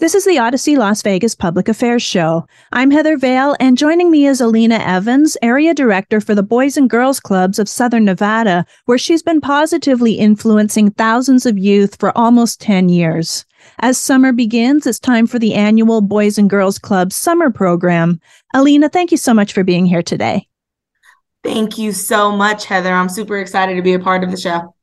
This is the Odyssey Las Vegas Public Affairs Show. I'm Heather Vale, and joining me is Alina Evans, Area Director for the Boys and Girls Clubs of Southern Nevada, where she's been positively influencing thousands of youth for almost 10 years. As summer begins, it's time for the annual Boys and Girls Clubs Summer Program. Alina, thank you so much for being here today. Thank you so much, Heather. I'm super excited to be a part of the show.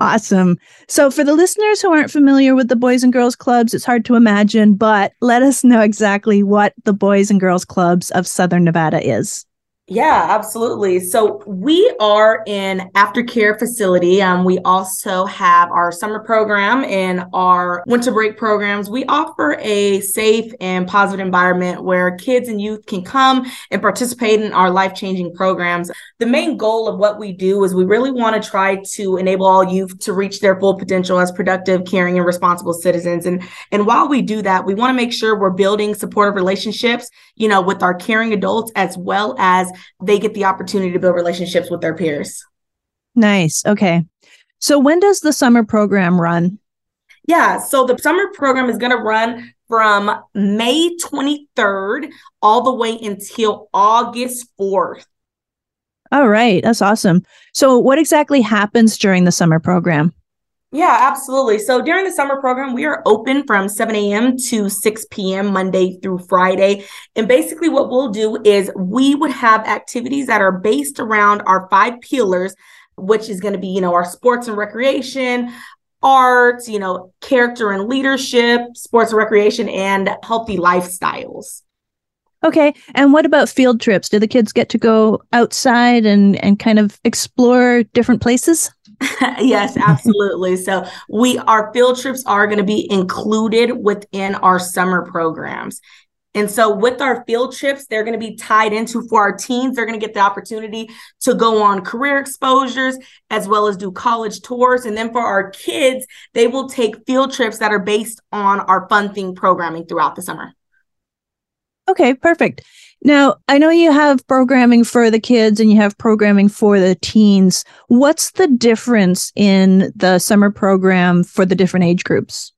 Awesome. So for the listeners who aren't familiar with the Boys and Girls Clubs, it's hard to imagine, but let us know exactly what the Boys and Girls Clubs of Southern Nevada is. Yeah, absolutely. So we are an aftercare facility. We also have our summer program and our winter break programs. We offer a safe and positive environment where kids and youth can come and participate in our life-changing programs. The main goal of what we do is we really want to try to enable all youth to reach their full potential as productive, caring, and responsible citizens. And while we do that, we want to make sure we're building supportive relationships, you know, with our caring adults, as well as they get the opportunity to build relationships with their peers. Nice. Okay. So when does the summer program run? Yeah. So the summer program is going to run from May 23rd all the way until August 4th. All right. That's awesome. So what exactly happens during the summer program? Yeah, absolutely. So during the summer program, we are open from 7 a.m. to 6 p.m. Monday through Friday. And basically what we'll do is we would have activities that are based around our 5 pillars, which is going to be, you know, our sports and recreation, arts, you know, character and leadership, sports and recreation, and healthy lifestyles. Okay. And what about field trips? Do the kids get to go outside and kind of explore different places? Yes, absolutely. So our field trips are going to be included within our summer programs. And so with our field trips, they're going to be tied into, for our teens, they're going to get the opportunity to go on career exposures as well as do college tours. And then for our kids, they will take field trips that are based on our fun thing programming throughout the summer. Okay, perfect. Now, I know you have programming for the kids and you have programming for the teens. What's the difference in the summer program for the different age groups?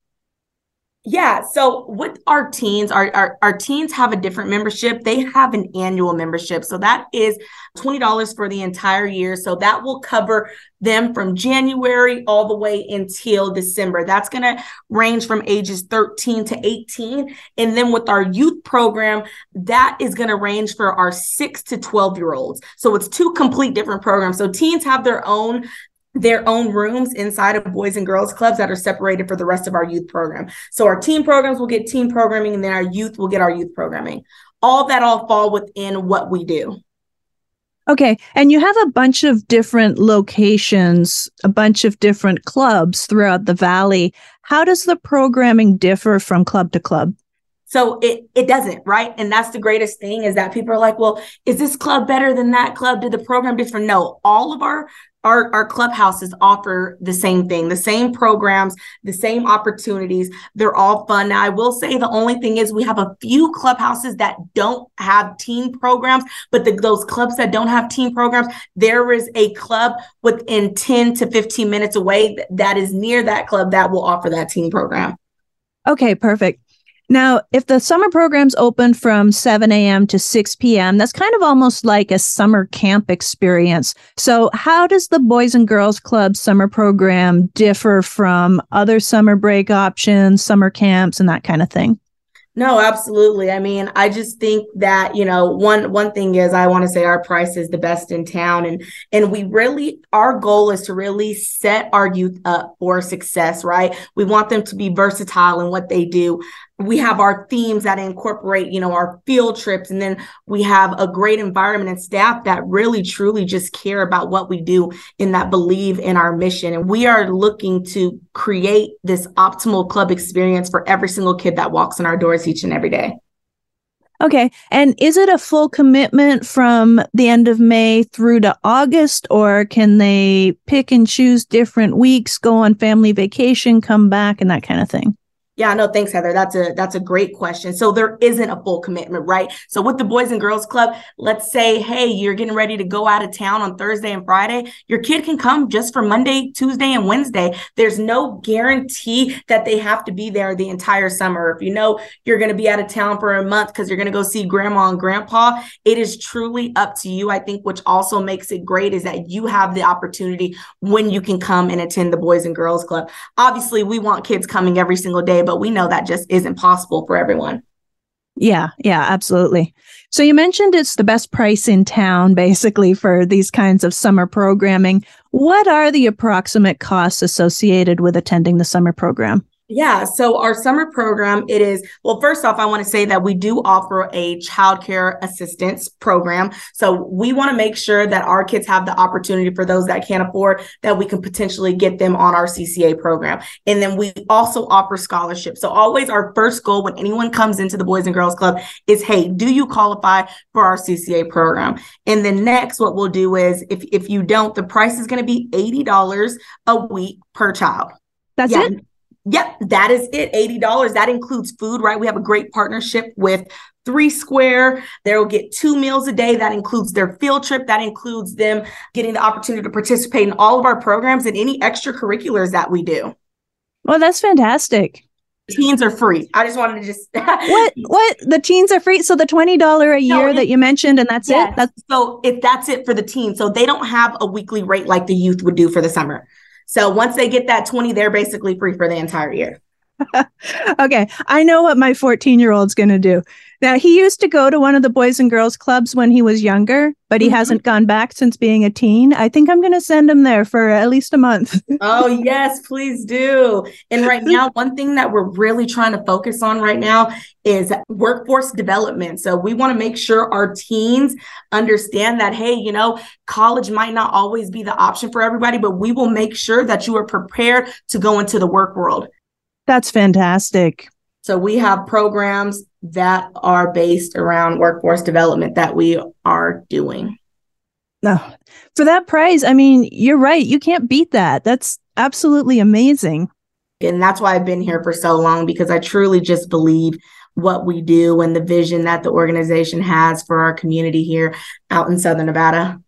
Yeah. So with our teens, our teens have a different membership. They have an annual membership. So that is $20 for the entire year. So that will cover them from January all the way until December. That's going to range from ages 13 to 18. And then with our youth program, that is going to range for our 6 to 12 year olds. So it's two complete different programs. So teens have their own rooms inside of Boys and Girls Clubs that are separated for the rest of our youth program. So our teen programs will get teen programming, and then our youth will get our youth programming. All that all fall within what we do. Okay. And you have a bunch of different locations, a bunch of different clubs throughout the valley. How does the programming differ from club to club? So it doesn't, right? And that's the greatest thing, is that people are like, well, is this club better than that club? Did the program differ? No, all of our clubhouses offer the same thing, the same programs, the same opportunities. They're all fun. Now, I will say the only thing is we have a few clubhouses that don't have teen programs, but those clubs that don't have teen programs, there is a club within 10 to 15 minutes away that is near that club that will offer that teen program. Okay, perfect. Now, if the summer program's open from 7 a.m. to 6 p.m., that's kind of almost like a summer camp experience. So how does the Boys and Girls Club summer program differ from other summer break options, summer camps, and that kind of thing? No, absolutely. I mean, I just think that, you know, one thing is, I want to say our price is the best in town. And we really, our goal is to really set our youth up for success, right? We want them to be versatile in what they do. we have our themes that incorporate, you know, our field trips. And then we have a great environment and staff that really, truly just care about what we do and that believe in our mission. And we are looking to create this optimal club experience for every single kid that walks in our doors each and every day. Okay. And is it a full commitment from the end of May through to August, or can they pick and choose different weeks, go on family vacation, come back, and that kind of thing? Yeah, no, thanks, Heather. That's a great question. So there isn't a full commitment, right? So with the Boys and Girls Club, let's say, hey, you're getting ready to go out of town on Thursday and Friday. Your kid can come just for Monday, Tuesday, and Wednesday. There's no guarantee that they have to be there the entire summer. If you know you're going to be out of town for a month because you're going to go see grandma and grandpa, it is truly up to you. I think which also makes it great is that you have the opportunity when you can come and attend the Boys and Girls Club. Obviously, we want kids coming every single day, but we know that just isn't possible for everyone. Yeah, absolutely. So you mentioned it's the best price in town, basically, for these kinds of summer programming. What are the approximate costs associated with attending the summer program? Yeah. So our summer program, it is, well, first off, I want to say that we do offer a childcare assistance program. So we want to make sure that our kids have the opportunity, for those that can't afford, that we can potentially get them on our CCA program. And then we also offer scholarships. So always our first goal when anyone comes into the Boys and Girls Club is, hey, do you qualify for our CCA program? And then next, what we'll do is if you don't, the price is going to be $80 a week per child. That's it? Yep, that is it. $80. That includes food, right? We have a great partnership with Three Square. They'll get 2 meals a day. That includes their field trip. That includes them getting the opportunity to participate in all of our programs and any extracurriculars that we do. Well, that's fantastic. Teens are free. I just wanted to just what the teens are free. So the $20 a year that you mentioned, and that's it. So if that's it for the teens, so they don't have a weekly rate like the youth would do for the summer. So once they get that 20, they're basically free for the entire year. Okay. I know what my 14-year-old's going to do. Now, he used to go to one of the Boys and Girls Clubs when he was younger, but he hasn't gone back since being a teen. I think I'm going to send him there for at least a month. Oh, yes, please do. And right now, one thing that we're really trying to focus on right now is workforce development. So we want to make sure our teens understand that, hey, you know, college might not always be the option for everybody, but we will make sure that you are prepared to go into the work world. That's fantastic. So we have programs that are based around workforce development that we are doing. No, for that price, I mean, you're right. You can't beat that. That's absolutely amazing. And that's why I've been here for so long, because I truly just believe what we do and the vision that the organization has for our community here out in Southern Nevada.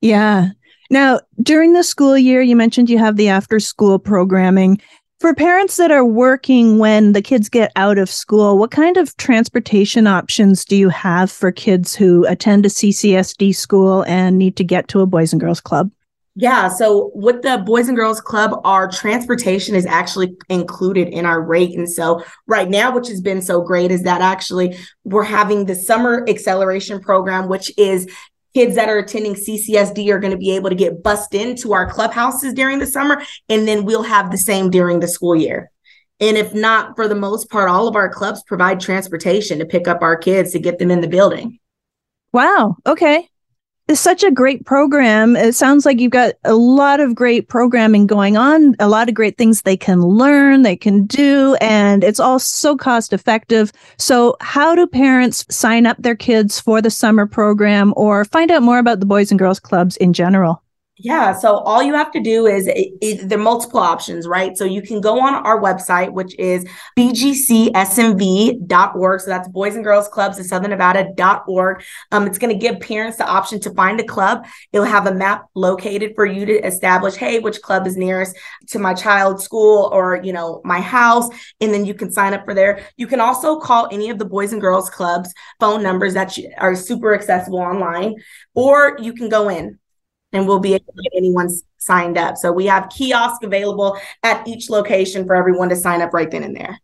Yeah. Now, during the school year, you mentioned you have the after-school programming. For parents that are working when the kids get out of school, what kind of transportation options do you have for kids who attend a CCSD school and need to get to a Boys and Girls Club? Yeah, so with the Boys and Girls Club, our transportation is actually included in our rate. And so right now, which has been so great, is that actually we're having the summer acceleration program, which is kids that are attending CCSD are going to be able to get bused into our clubhouses during the summer, and then we'll have the same during the school year. And if not, for the most part, all of our clubs provide transportation to pick up our kids to get them in the building. Wow. Okay. It's such a great program. It sounds like you've got a lot of great programming going on, a lot of great things they can learn, they can do, and it's all so cost effective. So how do parents sign up their kids for the summer program or find out more about the Boys and Girls Clubs in general? Yeah. So all you have to do is there are multiple options, right? So you can go on our website, which is bgcsnv.org. So that's Boys and Girls Clubs of Southern Nevada.org. It's going to give parents the option to find a club. It'll have a map located for you to establish, hey, which club is nearest to my child's school or, you know, my house. And then you can sign up for there. You can also call any of the Boys and Girls Clubs phone numbers that are super accessible online, or you can go in. And we'll be able to get anyone signed up. So we have kiosks available at each location for everyone to sign up right then and there.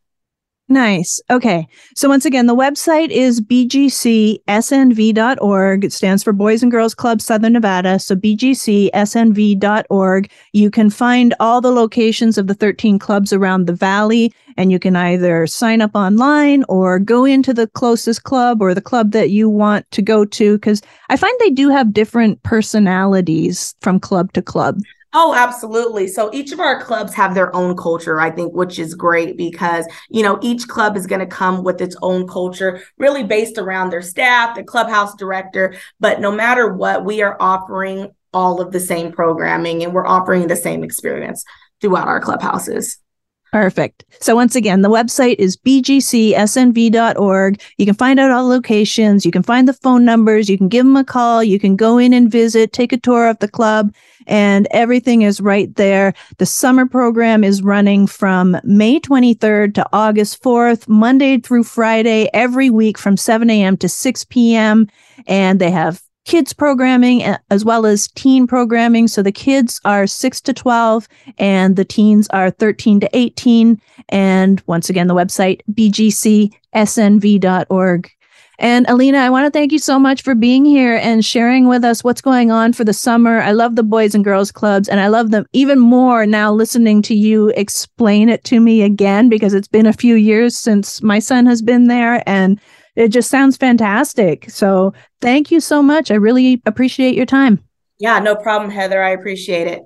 Nice. Okay. So once again, the website is bgcsnv.org. It stands for Boys and Girls Clubs Southern Nevada. So bgcsnv.org. You can find all the locations of the 13 clubs around the valley, and you can either sign up online or go into the closest club or the club that you want to go to, because I find they do have different personalities from club to club. Oh, absolutely. So each of our clubs have their own culture, I think, which is great because, you know, each club is going to come with its own culture, really based around their staff, the clubhouse director. But no matter what, we are offering all of the same programming, and we're offering the same experience throughout our clubhouses. Perfect. So once again, the website is bgcsnv.org. You can find out all locations. You can find the phone numbers. You can give them a call. You can go in and visit, take a tour of the club, and everything is right there. The summer program is running from May 23rd to August 4th, Monday through Friday, every week from 7 a.m. to 6 p.m. And they have kids programming as well as teen programming. So the kids are 6 to 12 and the teens are 13 to 18. And once again, the website, bgcsnv.org. And Alina, I want to thank you so much for being here and sharing with us what's going on for the summer. I love the Boys and Girls Clubs, and I love them even more now listening to you explain it to me again, because it's been a few years since my son has been there, and it just sounds fantastic. So thank you so much. I really appreciate your time. Yeah, no problem, Heather. I appreciate it.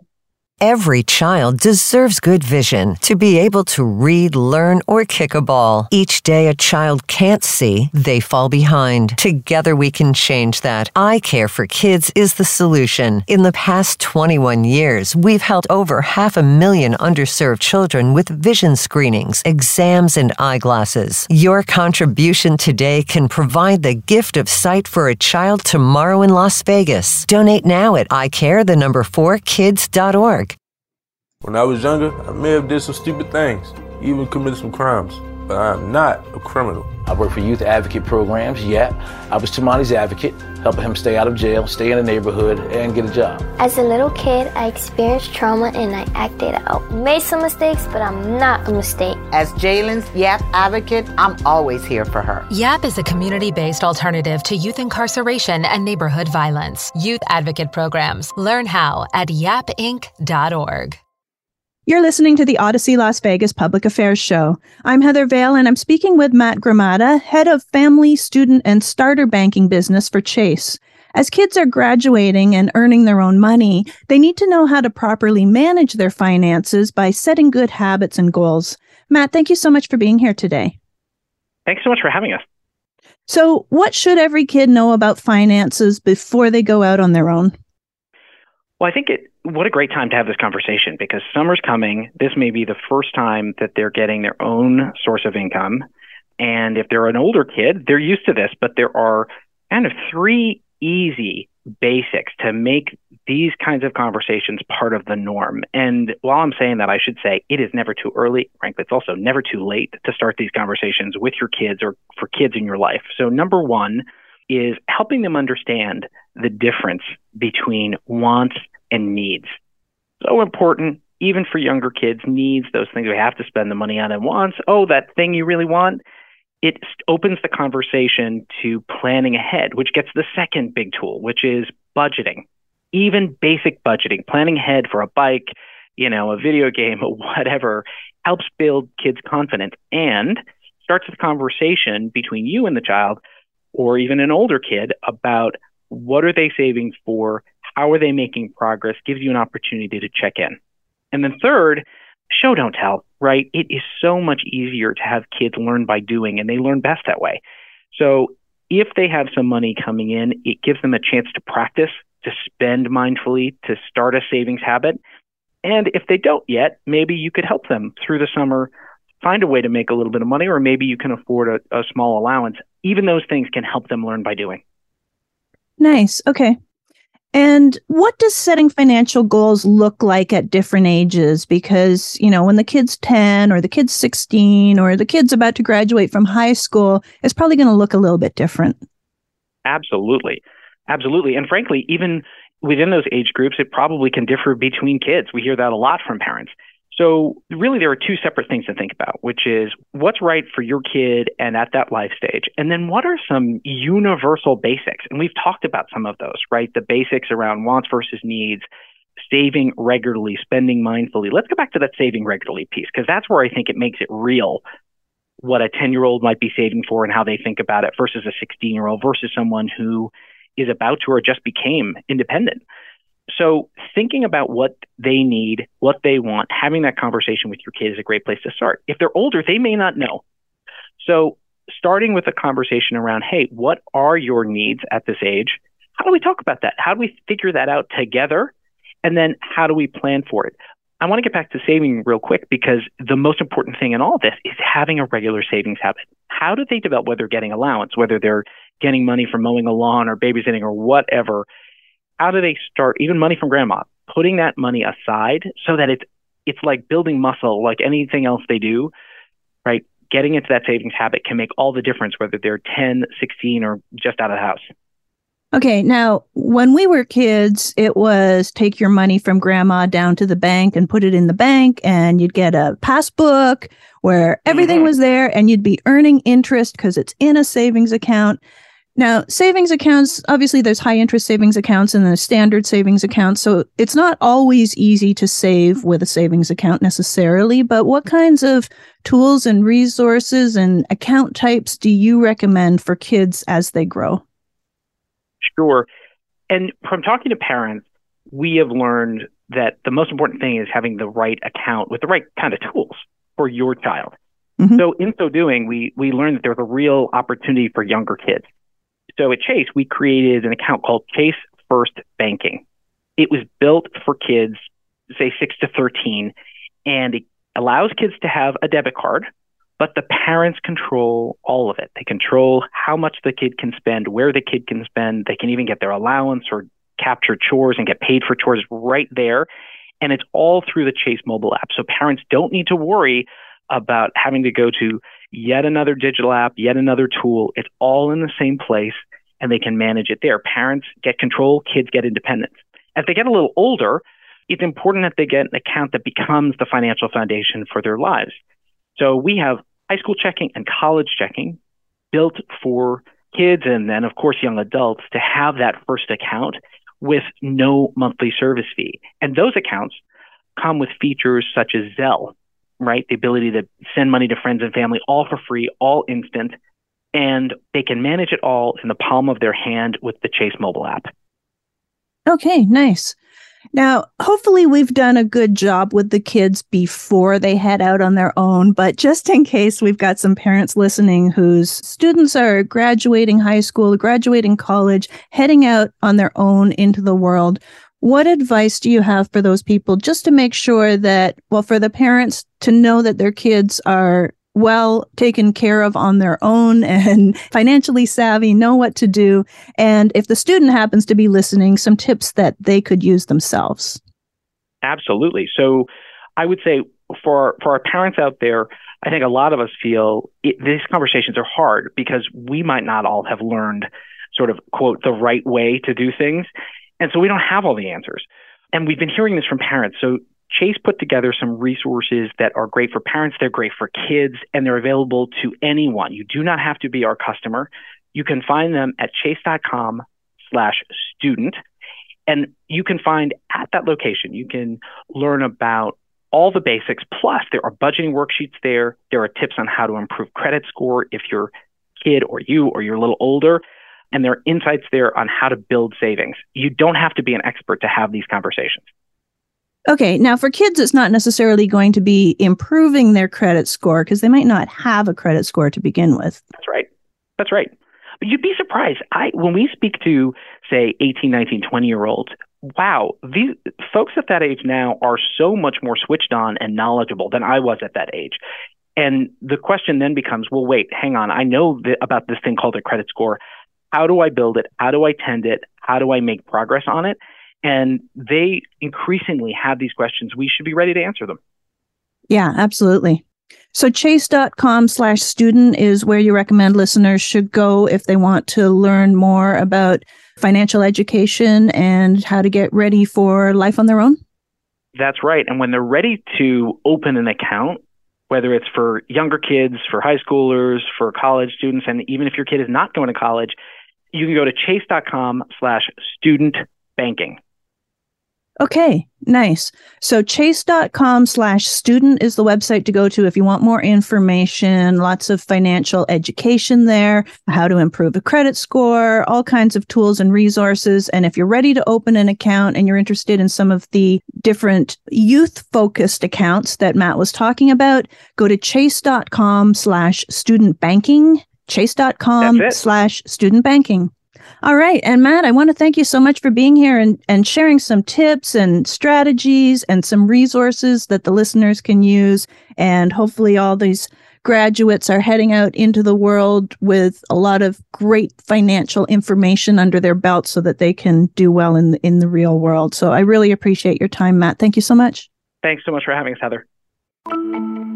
Every child deserves good vision to be able to read, learn, or kick a ball. Each day a child can't see, they fall behind. Together we can change that. Eye Care for Kids is the solution. In the past 21 years, we've helped over 500,000 underserved children with vision screenings, exams, and eyeglasses. Your contribution today can provide the gift of sight for a child tomorrow in Las Vegas. Donate now at iCare4Kids.org. When I was younger, I may have did some stupid things, even committed some crimes, but I am not a criminal. I work for youth advocate programs, yeah. I was Tamani's advocate, helping him stay out of jail, stay in the neighborhood, and get a job. As a little kid, I experienced trauma and I acted out. Made some mistakes, but I'm not a mistake. As Jalen's YAP advocate, I'm always here for her. YAP is a community-based alternative to youth incarceration and neighborhood violence. Youth advocate programs. Learn how at yapinc.org. You're listening to the Odyssey Las Vegas Public Affairs Show. I'm Heather Vale, and I'm speaking with Matt Gramata, head of family, student, and starter banking business for Chase. As kids are graduating and earning their own money, they need to know how to properly manage their finances by setting good habits and goals. Matt, thank you so much for being here today. Thanks so much for having us. So, what should every kid know about finances before they go out on their own? Well, I think what a great time to have this conversation, because summer's coming. This may be the first time that they're getting their own source of income. And if they're an older kid, they're used to this, but there are kind of three easy basics to make these kinds of conversations part of the norm. And while I'm saying that, I should say it is never too early. Frankly, it's also never too late to start these conversations with your kids or for kids in your life. So number one is helping them understand the difference between wants and needs. So important, even for younger kids, needs, those things we have to spend the money on, and wants, oh, that thing you really want, it opens the conversation to planning ahead, which gets the second big tool, which is budgeting. Even basic budgeting, planning ahead for a bike, a video game, or whatever, helps build kids' confidence and starts the conversation between you and the child, or even an older kid, about what are they saving for, how are they making progress, gives you an opportunity to check in. And then third, show, don't tell, right? It is so much easier to have kids learn by doing, and they learn best that way. So if they have some money coming in, it gives them a chance to practice, to spend mindfully, to start a savings habit. And if they don't yet, maybe you could help them through the summer find a way to make a little bit of money, or maybe you can afford a small allowance. Even those things can help them learn by doing. Nice. Okay. And what does setting financial goals look like at different ages? Because, when the kid's 10 or the kid's 16 or the kid's about to graduate from high school, it's probably going to look a little bit different. Absolutely. Absolutely. And frankly, even within those age groups, it probably can differ between kids. We hear that a lot from parents. So really, there are two separate things to think about, which is what's right for your kid and at that life stage. And then what are some universal basics? And we've talked about some of those, right? The basics around wants versus needs, saving regularly, spending mindfully. Let's go back to that saving regularly piece, because that's where I think it makes it real what a 10-year-old might be saving for and how they think about it versus a 16-year-old versus someone who is about to or just became independent. So thinking about what they need, what they want, having that conversation with your kid is a great place to start. If they're older, they may not know. So starting with a conversation around, hey, what are your needs at this age? How do we talk about that? How do we figure that out together? And then how do we plan for it? I want to get back to saving real quick, because the most important thing in all of this is having a regular savings habit. How do they develop, whether they're getting allowance, whether they're getting money from mowing a lawn or babysitting or whatever? How do they start, even money from grandma, putting that money aside so that it's like building muscle, like anything else they do, right? Getting into that savings habit can make all the difference, whether they're 10, 16, or just out of the house. Okay. Now, when we were kids, it was take your money from grandma down to the bank and put it in the bank, and you'd get a passbook where everything was there, and you'd be earning interest because it's in a savings account. Now, savings accounts, obviously there's high interest savings accounts and there's standard savings accounts. So it's not always easy to save with a savings account necessarily, but what kinds of tools and resources and account types do you recommend for kids as they grow? Sure. And from talking to parents, we have learned that the most important thing is having the right account with the right kind of tools for your child. Mm-hmm. So in so doing, we learned that there's a real opportunity for younger kids. So at Chase, we created an account called Chase First Banking. It was built for kids, say 6 to 13, and it allows kids to have a debit card, but the parents control all of it. They control how much the kid can spend, where the kid can spend. They can even get their allowance or capture chores and get paid for chores right there. And it's all through the Chase mobile app. So parents don't need to worry about having to go to yet another digital app, yet another tool. It's all in the same place, and they can manage it there. Parents get control, kids get independence. As they get a little older, it's important that they get an account that becomes the financial foundation for their lives. So we have high school checking and college checking built for kids and then, of course, young adults to have that first account with no monthly service fee. And those accounts come with features such as Zelle, right? The ability to send money to friends and family all for free, all instant, and they can manage it all in the palm of their hand with the Chase mobile app. Okay, nice. Now, hopefully we've done a good job with the kids before they head out on their own, but just in case we've got some parents listening whose students are graduating high school, graduating college, heading out on their own into the world, what advice do you have for those people just to make sure that, well, for the parents to know that their kids are well taken care of on their own and financially savvy, know what to do, and if the student happens to be listening, some tips that they could use themselves? Absolutely. So I would say for our parents out there, I think a lot of us feel these conversations are hard because we might not all have learned sort of, quote, the right way to do things. And so we don't have all the answers. And we've been hearing this from parents. So Chase put together some resources that are great for parents, they're great for kids, and they're available to anyone. You do not have to be our customer. You can find them at chase.com/student. And you can find at that location, you can learn about all the basics. Plus, there are budgeting worksheets there. There are tips on how to improve credit score if your kid or you or you're a little older. And there are insights there on how to build savings. You don't have to be an expert to have these conversations. Okay. Now, for kids, it's not necessarily going to be improving their credit score because they might not have a credit score to begin with. That's right. That's right. But you'd be surprised. When we speak to, say, 18, 19, 20-year-olds, wow, these folks at that age now are so much more switched on and knowledgeable than I was at that age. And the question then becomes, well, wait, hang on. I know about this thing called a credit score. How do I build it? How do I tend it? How do I make progress on it? And they increasingly have these questions. We should be ready to answer them. Yeah, absolutely. So chase.com/student is where you recommend listeners should go if they want to learn more about financial education and how to get ready for life on their own? That's right. And when they're ready to open an account, whether it's for younger kids, for high schoolers, for college students, and even if your kid is not going to college, you can go to chase.com/student banking. Okay, nice. So chase.com/student is the website to go to if you want more information, lots of financial education there, how to improve a credit score, all kinds of tools and resources. And if you're ready to open an account and you're interested in some of the different youth-focused accounts that Matt was talking about, go to chase.com/student banking, chase.com/student banking. All right. And Matt, I want to thank you so much for being here and sharing some tips and strategies and some resources that the listeners can use. And hopefully all these graduates are heading out into the world with a lot of great financial information under their belt so that they can do well in the real world. So I really appreciate your time, Matt. Thank you so much. Thanks so much for having us, Heather.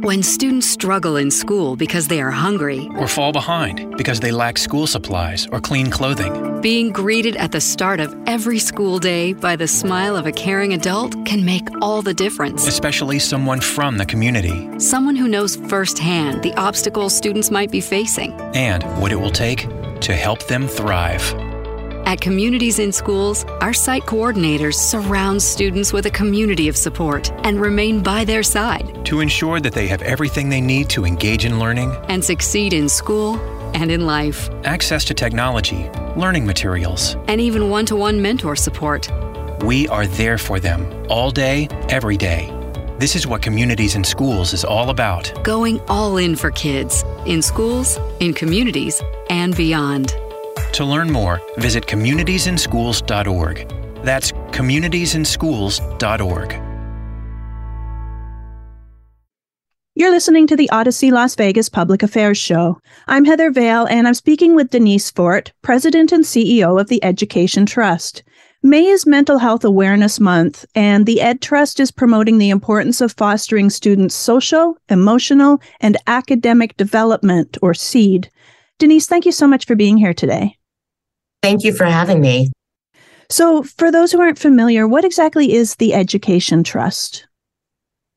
When students struggle in school because they are hungry, or fall behind because they lack school supplies or clean clothing, being greeted at the start of every school day by the smile of a caring adult can make all the difference. Especially someone from the community. Someone who knows firsthand the obstacles students might be facing. And what it will take to help them thrive. At Communities in Schools, our site coordinators surround students with a community of support and remain by their side to ensure that they have everything they need to engage in learning and succeed in school and in life. Access to technology, learning materials, and even one-to-one mentor support. We are there for them all day, every day. This is what Communities in Schools is all about. Going all in for kids, in schools, in communities, and beyond. To learn more, visit communitiesinschools.org. That's communitiesinschools.org. You're listening to the Odyssey Las Vegas Public Affairs Show. I'm Heather Vale, and I'm speaking with Denise Forte, President and CEO of the Education Trust. May is Mental Health Awareness Month, and the Ed Trust is promoting the importance of fostering students' social, emotional, and academic development, or SEED. Denise, thank you so much for being here today. Thank you for having me. So for those who aren't familiar, what exactly is the Education Trust?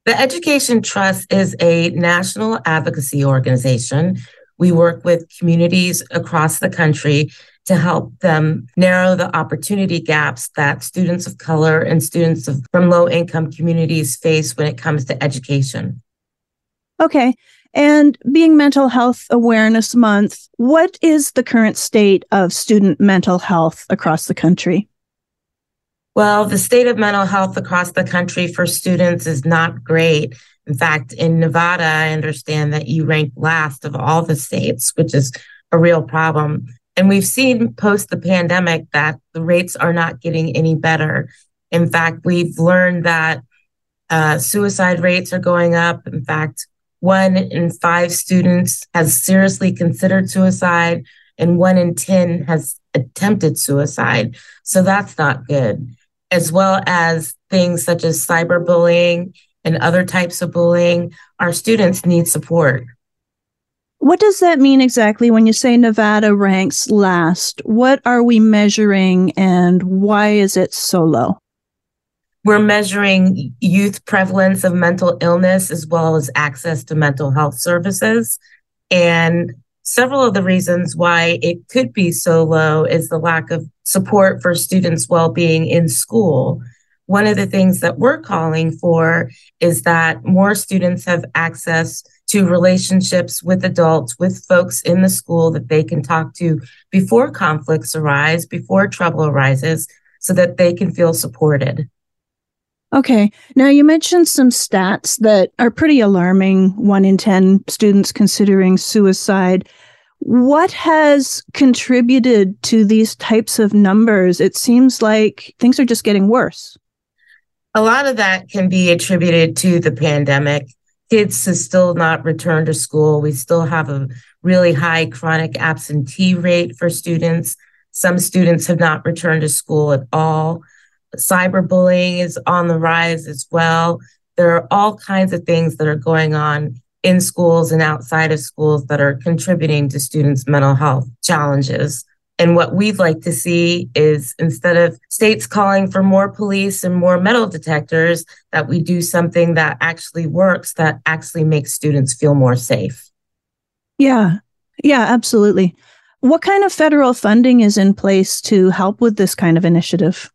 The Education Trust is a national advocacy organization. We work with communities across the country to help them narrow the opportunity gaps that students of color and students from low-income communities face when it comes to education. Okay. And being Mental Health Awareness Month, what is the current state of student mental health across the country? Well, the state of mental health across the country for students is not great. In fact, in Nevada, I understand that you rank last of all the states, which is a real problem. And we've seen post the pandemic that the rates are not getting any better. In fact, we've learned that suicide rates are going up. In fact, 1 in 5 students has seriously considered suicide, and 1 in 10 has attempted suicide. So that's not good, as well as things such as cyberbullying and other types of bullying. Our students need support. What does that mean exactly when you say Nevada ranks last? What are we measuring, and why is it so low? We're measuring youth prevalence of mental illness as well as access to mental health services. And several of the reasons why it could be so low is the lack of support for students' well-being in school. One of the things that we're calling for is that more students have access to relationships with adults, with folks in the school that they can talk to before conflicts arise, before trouble arises, so that they can feel supported. Okay. Now, you mentioned some stats that are pretty alarming, 1 in 10 students considering suicide. What has contributed to these types of numbers? It seems like things are just getting worse. A lot of that can be attributed to the pandemic. Kids have still not returned to school. We still have a really high chronic absentee rate for students. Some students have not returned to school at all. Cyberbullying is on the rise as well. There are all kinds of things that are going on in schools and outside of schools that are contributing to students' mental health challenges. And what we'd like to see is, instead of states calling for more police and more metal detectors, that we do something that actually works, that actually makes students feel more safe. Yeah. Yeah, absolutely. What kind of federal funding is in place to help with this kind of initiative?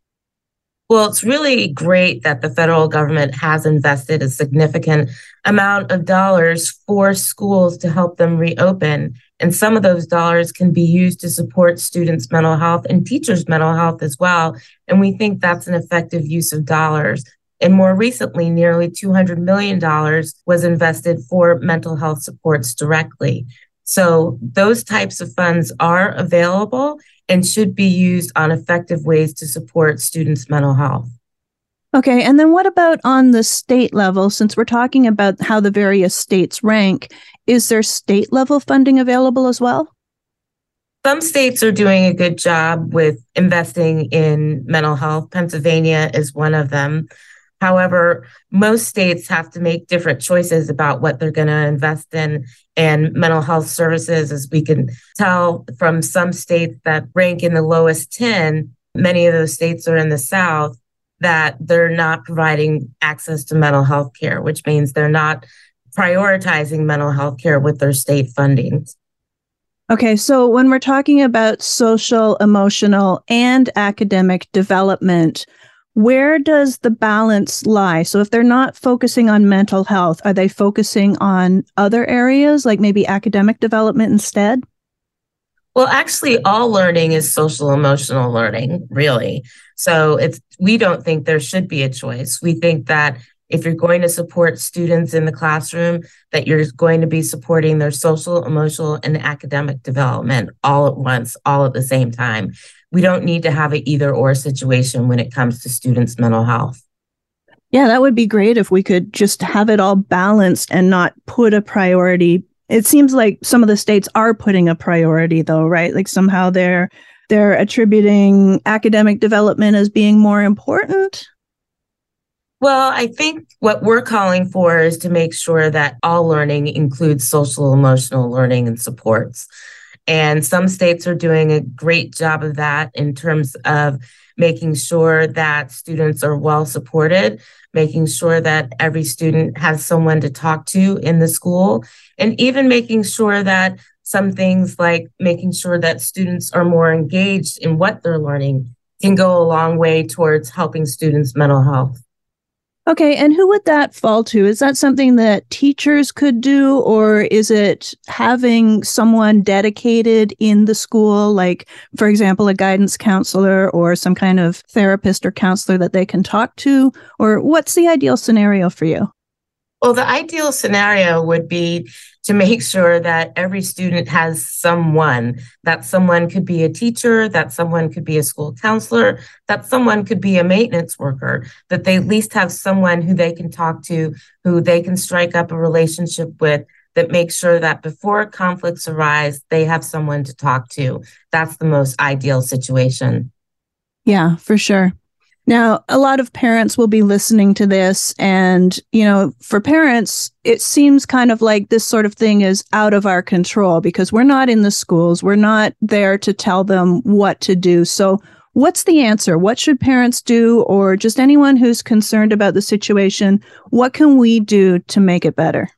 Well, it's really great that the federal government has invested a significant amount of dollars for schools to help them reopen. And some of those dollars can be used to support students' mental health and teachers' mental health as well. And we think that's an effective use of dollars. And more recently, nearly $200 million was invested for mental health supports directly. So those types of funds are available and should be used on effective ways to support students' mental health. Okay, and then what about on the state level? Since we're talking about how the various states rank, is there state level funding available as well? Some states are doing a good job with investing in mental health. Pennsylvania is one of them. However, most states have to make different choices about what they're going to invest in, and mental health services, as we can tell from some states that rank in the lowest 10, many of those states are in the South, that they're not providing access to mental health care, which means they're not prioritizing mental health care with their state funding. Okay, so when we're talking about social, emotional, and academic development, where does the balance lie? So if they're not focusing on mental health, are they focusing on other areas, like maybe academic development instead? Well, actually, all learning is social emotional learning, really. So we don't think there should be a choice. We think that if you're going to support students in the classroom, that you're going to be supporting their social, emotional, and academic development all at once, all at the same time. We don't need to have an either or situation when it comes to students' mental health. Yeah, that would be great if we could just have it all balanced and not put a priority. It seems like some of the states are putting a priority though, right? Like somehow they're attributing academic development as being more important. Well, I think what we're calling for is to make sure that all learning includes social, emotional learning and supports. And some states are doing a great job of that in terms of making sure that students are well supported, making sure that every student has someone to talk to in the school, and even making sure that some things like making sure that students are more engaged in what they're learning can go a long way towards helping students' mental health. Okay, and who would that fall to? Is that something that teachers could do, or is it having someone dedicated in the school, like, for example, a guidance counselor or some kind of therapist or counselor that they can talk to? Or what's the ideal scenario for you? Well, the ideal scenario would be to make sure that every student has someone. That someone could be a teacher, that someone could be a school counselor, that someone could be a maintenance worker, that they at least have someone who they can talk to, who they can strike up a relationship with, that makes sure that before conflicts arise, they have someone to talk to. That's the most ideal situation. Yeah, for sure. Now, a lot of parents will be listening to this, and, for parents, it seems kind of like this sort of thing is out of our control because we're not in the schools. We're not there to tell them what to do. So what's the answer? What should parents do, or just anyone who's concerned about the situation? What can we do to make it better?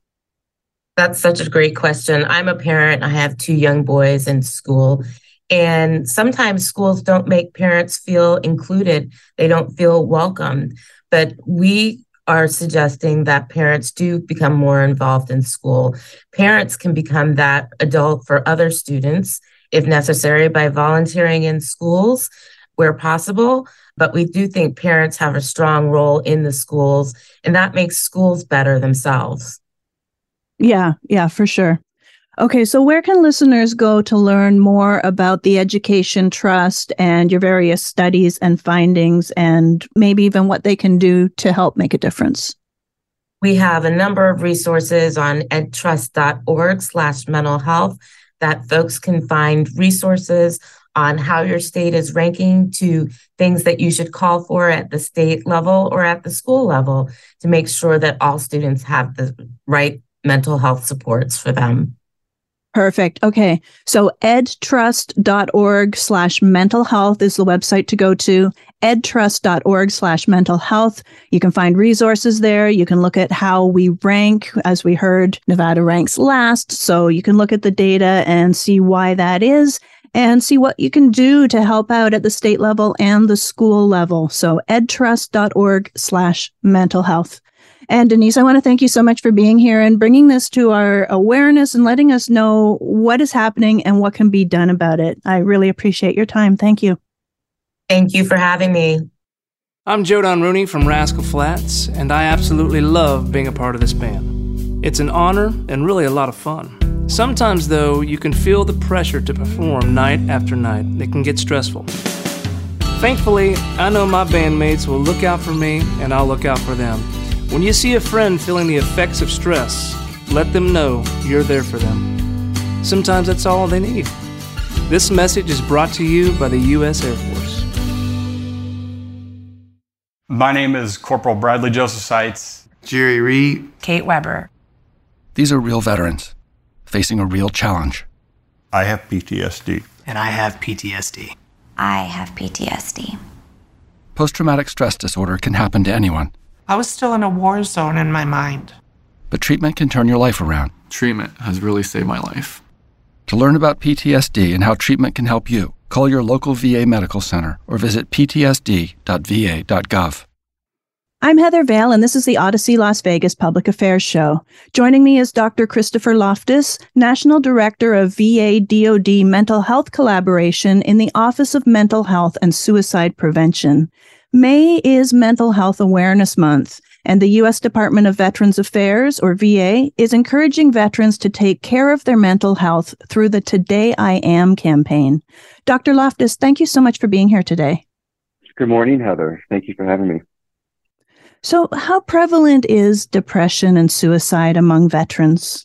That's such a great question. I'm a parent. I have two young boys in school. And sometimes schools don't make parents feel included. They don't feel welcomed. But we are suggesting that parents do become more involved in school. Parents can become that adult for other students, if necessary, by volunteering in schools where possible. But we do think parents have a strong role in the schools, and that makes schools better themselves. Yeah, for sure. Okay, so where can listeners go to learn more about the Education Trust and your various studies and findings, and maybe even what they can do to help make a difference? We have a number of resources on edtrust.org/mentalhealth that folks can find resources on how your state is ranking to things that you should call for at the state level or at the school level to make sure that all students have the right mental health supports for them. Perfect. Okay. So edtrust.org/mentalhealth is the website to go to. edtrust.org/mentalhealth. You can find resources there. You can look at how we rank. As we heard, Nevada ranks last. So you can look at the data and see why that is and see what you can do to help out at the state level and the school level. So edtrust.org/mentalhealth. And Denise, I want to thank you so much for being here and bringing this to our awareness and letting us know what is happening and what can be done about it. I really appreciate your time. Thank you. Thank you for having me. I'm Joe Don Rooney from Rascal Flats, and I absolutely love being a part of this band. It's an honor and really a lot of fun. Sometimes, though, you can feel the pressure to perform night after night. It can get stressful. Thankfully, I know my bandmates will look out for me, and I'll look out for them. When you see a friend feeling the effects of stress, let them know you're there for them. Sometimes that's all they need. This message is brought to you by the U.S. Air Force. My name is Corporal Bradley Joseph Seitz. Jerry Reed. Kate Weber. These are real veterans facing a real challenge. I have PTSD. And I have PTSD. I have PTSD. Post-traumatic stress disorder can happen to anyone. I was still in a war zone in my mind. But treatment can turn your life around. Treatment has really saved my life. To learn about PTSD and how treatment can help you, call your local VA medical center or visit ptsd.va.gov. I'm Heather Vale, and this is the Odyssey Las Vegas Public Affairs Show. Joining me is Dr. Christopher Loftus, National Director of VA-DoD Mental Health Collaboration in the Office of Mental Health and Suicide Prevention. May is Mental Health Awareness Month, and the U.S. Department of Veterans Affairs, or VA, is encouraging veterans to take care of their mental health through the Today I Am campaign. Dr. Loftus, thank you so much for being here today. Good morning, Heather. Thank you for having me. So how prevalent is depression and suicide among veterans?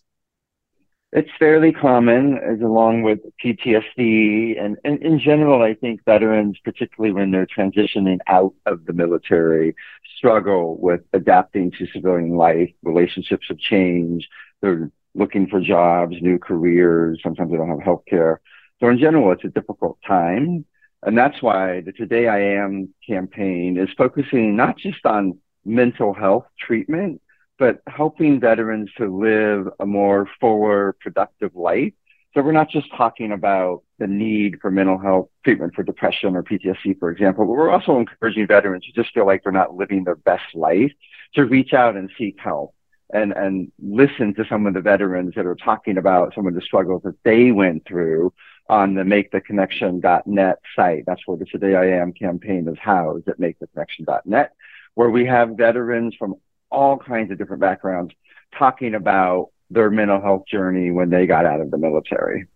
It's fairly common, as along with PTSD, and in general, I think veterans, particularly when they're transitioning out of the military, struggle with adapting to civilian life. Relationships have changed. They're looking for jobs, new careers. Sometimes they don't have health care. So in general, it's a difficult time. And that's why the Today I Am campaign is focusing not just on mental health treatment, but helping veterans to live a more fuller, productive life. So we're not just talking about the need for mental health treatment for depression or PTSD, for example, but we're also encouraging veterans who just feel like they're not living their best life to reach out and seek help and listen to some of the veterans that are talking about some of the struggles that they went through on the MakeTheConnection.net site. That's where the Today I Am campaign is housed, at MakeTheConnection.net, where we have veterans from all kinds of different backgrounds talking about their mental health journey when they got out of the military.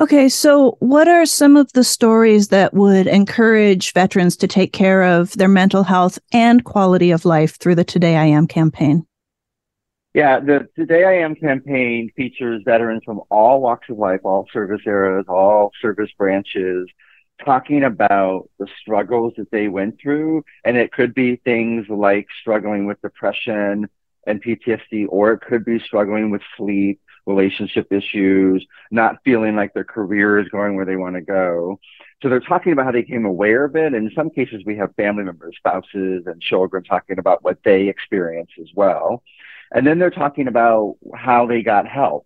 Okay, so what are some of the stories that would encourage veterans to take care of their mental health and quality of life through the Today I Am campaign? Yeah, the Today I Am campaign features veterans from all walks of life, all service eras, all service branches, talking about the struggles that they went through. And it could be things like struggling with depression and PTSD, or it could be struggling with sleep, relationship issues, not feeling like their career is going where they want to go. So they're talking about how they became aware of it. And in some cases, we have family members, spouses, and children talking about what they experience as well. And then they're talking about how they got help.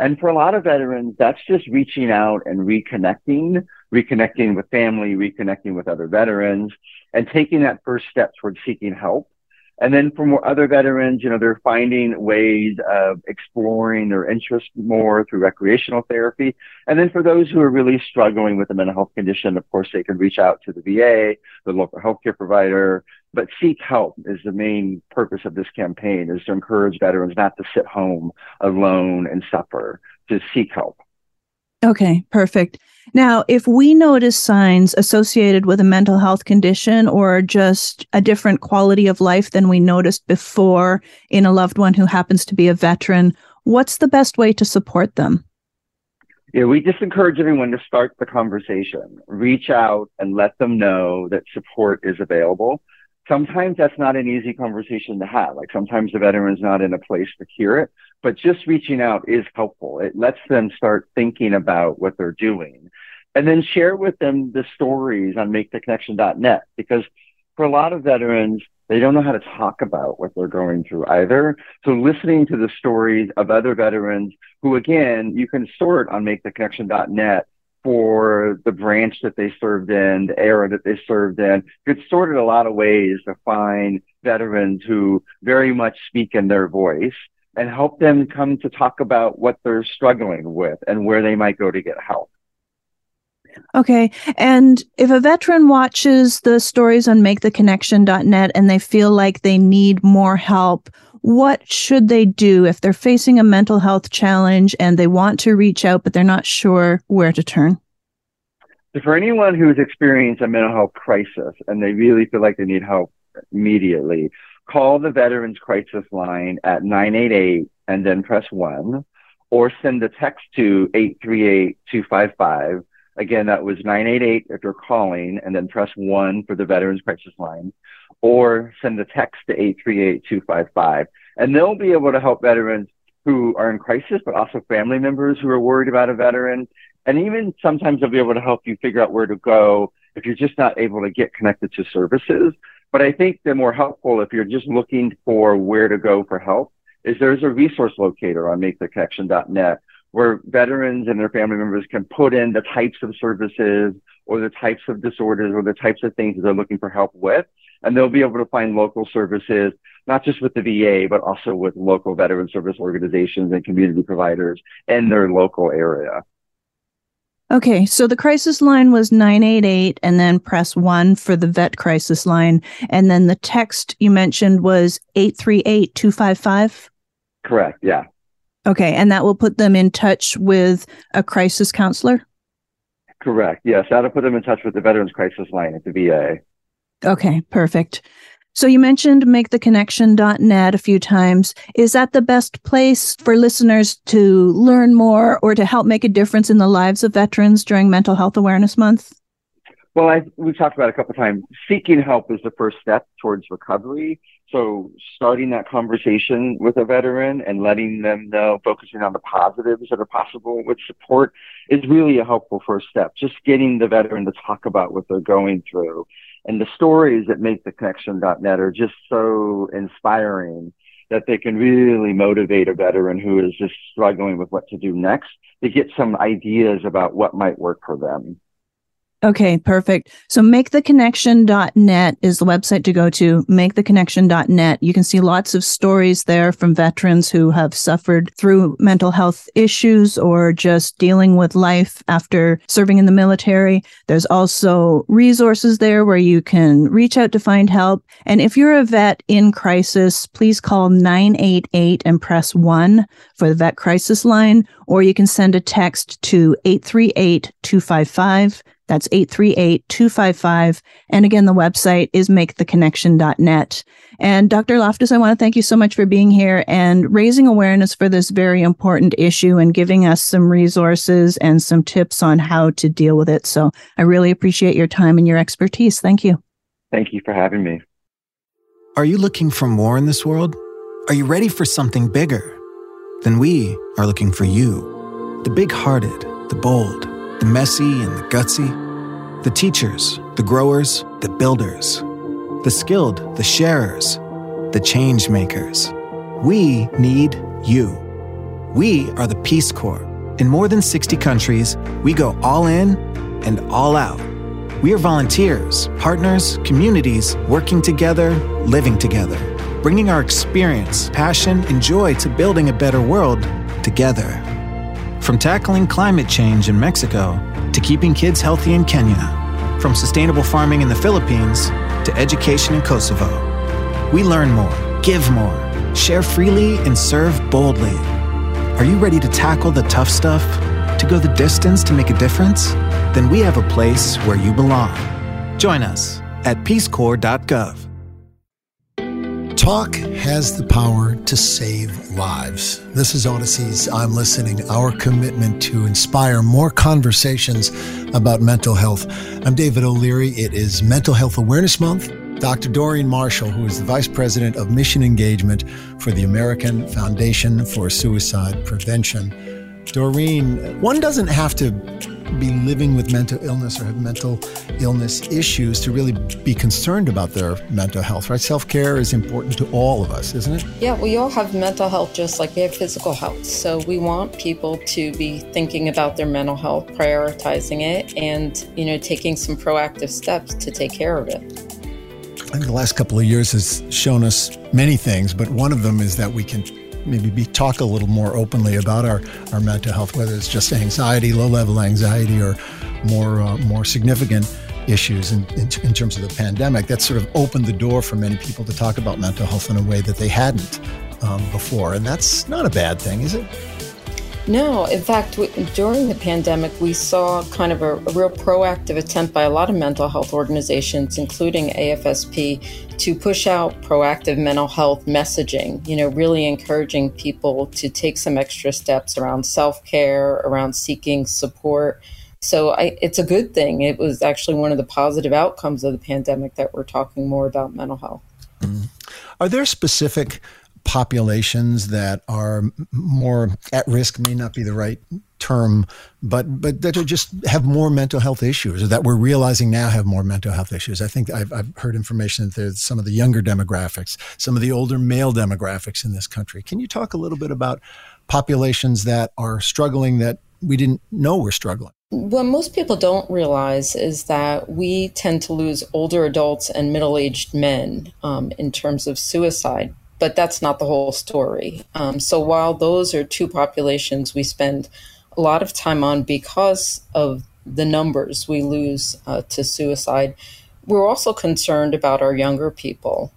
And for a lot of veterans, that's just reaching out and reconnecting with family, reconnecting with other veterans, and taking that first step towards seeking help. And then from other veterans, you know, they're finding ways of exploring their interests more through recreational therapy. And then for those who are really struggling with a mental health condition, of course, they can reach out to the VA, the local healthcare provider, but seek help is the main purpose of this campaign, is to encourage veterans not to sit home alone and suffer, to seek help. Okay, perfect. Now, if we notice signs associated with a mental health condition or just a different quality of life than we noticed before in a loved one who happens to be a veteran, what's the best way to support them? Yeah, we just encourage everyone to start the conversation, reach out and let them know that support is available. sometimes that's not an easy conversation to have. Like sometimes the veteran's not in a place to hear it, but just reaching out is helpful. It lets them start thinking about what they're doing, and then share with them the stories on MakeTheConnection.net, because for a lot of veterans, they don't know how to talk about what they're going through either. So listening to the stories of other veterans who, again, you can sort on MakeTheConnection.net for the branch that they served in, the era that they served in. You could sort it a lot of ways to find veterans who very much speak in their voice and help them come to talk about what they're struggling with and where they might go to get help. Okay. And if a veteran watches the stories on MakeTheConnection.net and they feel like they need more help, what should they do if they're facing a mental health challenge and they want to reach out, but they're not sure where to turn? For anyone who's experienced a mental health crisis and they really feel like they need help immediately, call the Veterans Crisis Line at 988 and then press 1, or send a text to 838-255. Again, that was 988 if you're calling, and then press 1 for the Veterans Crisis Line, or send a text to 838-255. And they'll be able to help veterans who are in crisis, but also family members who are worried about a veteran. And even sometimes they'll be able to help you figure out where to go if you're just not able to get connected to services. But I think they're more helpful if you're just looking for where to go for help, is there's a resource locator on MakeTheConnection.net where veterans and their family members can put in the types of services or the types of disorders or the types of things that they're looking for help with. And they'll be able to find local services, not just with the VA, but also with local veteran service organizations and community providers in their local area. Okay, so the crisis line was 988 and then press 1 for the vet crisis line. And then the text you mentioned was 838-255? Correct, yeah. Okay, and that will put them in touch with a crisis counselor? Correct, yes. That'll put them in touch with the Veterans Crisis Line at the VA. Okay, perfect. So you mentioned MakeTheConnection.net a few times. Is that the best place for listeners to learn more or to help make a difference in the lives of veterans during Mental Health Awareness Month? Well, we've talked about it a couple of times. Seeking help is the first step towards recovery. So starting that conversation with a veteran and letting them know, focusing on the positives that are possible with support is really a helpful first step. Just getting the veteran to talk about what they're going through. And the stories at MakeTheConnection.net are just so inspiring that they can really motivate a veteran who is just struggling with what to do next to get some ideas about what might work for them. Okay, perfect. So MakeTheConnection.net is the website to go to, MakeTheConnection.net. You can see lots of stories there from veterans who have suffered through mental health issues or just dealing with life after serving in the military. There's also resources there where you can reach out to find help. And if you're a vet in crisis, please call 988 and press 1 for the Vet Crisis Line, or you can send a text to 838-255. That's 838-255. And again, the website is MakeTheConnection.net. And Dr. Loftus, I want to thank you so much for being here and raising awareness for this very important issue and giving us some resources and some tips on how to deal with it. So I really appreciate your time and your expertise. Thank you. Thank you for having me. Are you looking for more in this world? Are you ready for something bigger? Then we are looking for you. The big-hearted, the bold, the messy and the gutsy, the teachers, the growers, the builders, the skilled, the sharers, the change makers. We need you. We are the Peace Corps. In more than 60 countries, we go all in and all out. We are volunteers, partners, communities, working together, living together, bringing our experience, passion, and joy to building a better world together. From tackling climate change in Mexico to keeping kids healthy in Kenya, from sustainable farming in the Philippines to education in Kosovo. We learn more, give more, share freely, and serve boldly. Are you ready to tackle the tough stuff? To go the distance to make a difference? Then we have a place where you belong. Join us at peacecorps.gov. Talk has the power to save lives. This is Odyssey's I'm Listening, our commitment to inspire more conversations about mental health. I'm David O'Leary. It is Mental Health Awareness Month. Dr. Doreen Marshall, who is the Vice President of Mission Engagement for the American Foundation for Suicide Prevention. Doreen, one doesn't have to be living with mental illness or have mental illness issues to really be concerned about their mental health, right? Self-care is important to all of us, isn't it? Yeah, we all have mental health just like we have physical health. So we want people to be thinking about their mental health, prioritizing it, and, you know, taking some proactive steps to take care of it. I think the last couple of years has shown us many things, but one of them is that we can maybe talk a little more openly about our mental health, whether it's just anxiety, low-level anxiety, or more significant issues in terms of the pandemic. That sort of opened the door for many people to talk about mental health in a way that they hadn't before. And that's not a bad thing, is it? No. In fact, during the pandemic, we saw kind of a real proactive attempt by a lot of mental health organizations, including AFSP, to push out proactive mental health messaging, you know, really encouraging people to take some extra steps around self-care, around seeking support. So it's a good thing. It was actually one of the positive outcomes of the pandemic that we're talking more about mental health. Mm. Are there specific populations that are more at risk, may not be the right term, but that are just have more mental health issues, or that we're realizing now have more mental health issues? I think I've heard information that there's some of the younger demographics, some of the older male demographics in this country. Can you talk a little bit about populations that are struggling that we didn't know were struggling? What most people don't realize is that we tend to lose older adults and middle-aged men in terms of suicide. But that's not the whole story. So while those are two populations we spend a lot of time on because of the numbers we lose to suicide, we're also concerned about our younger people.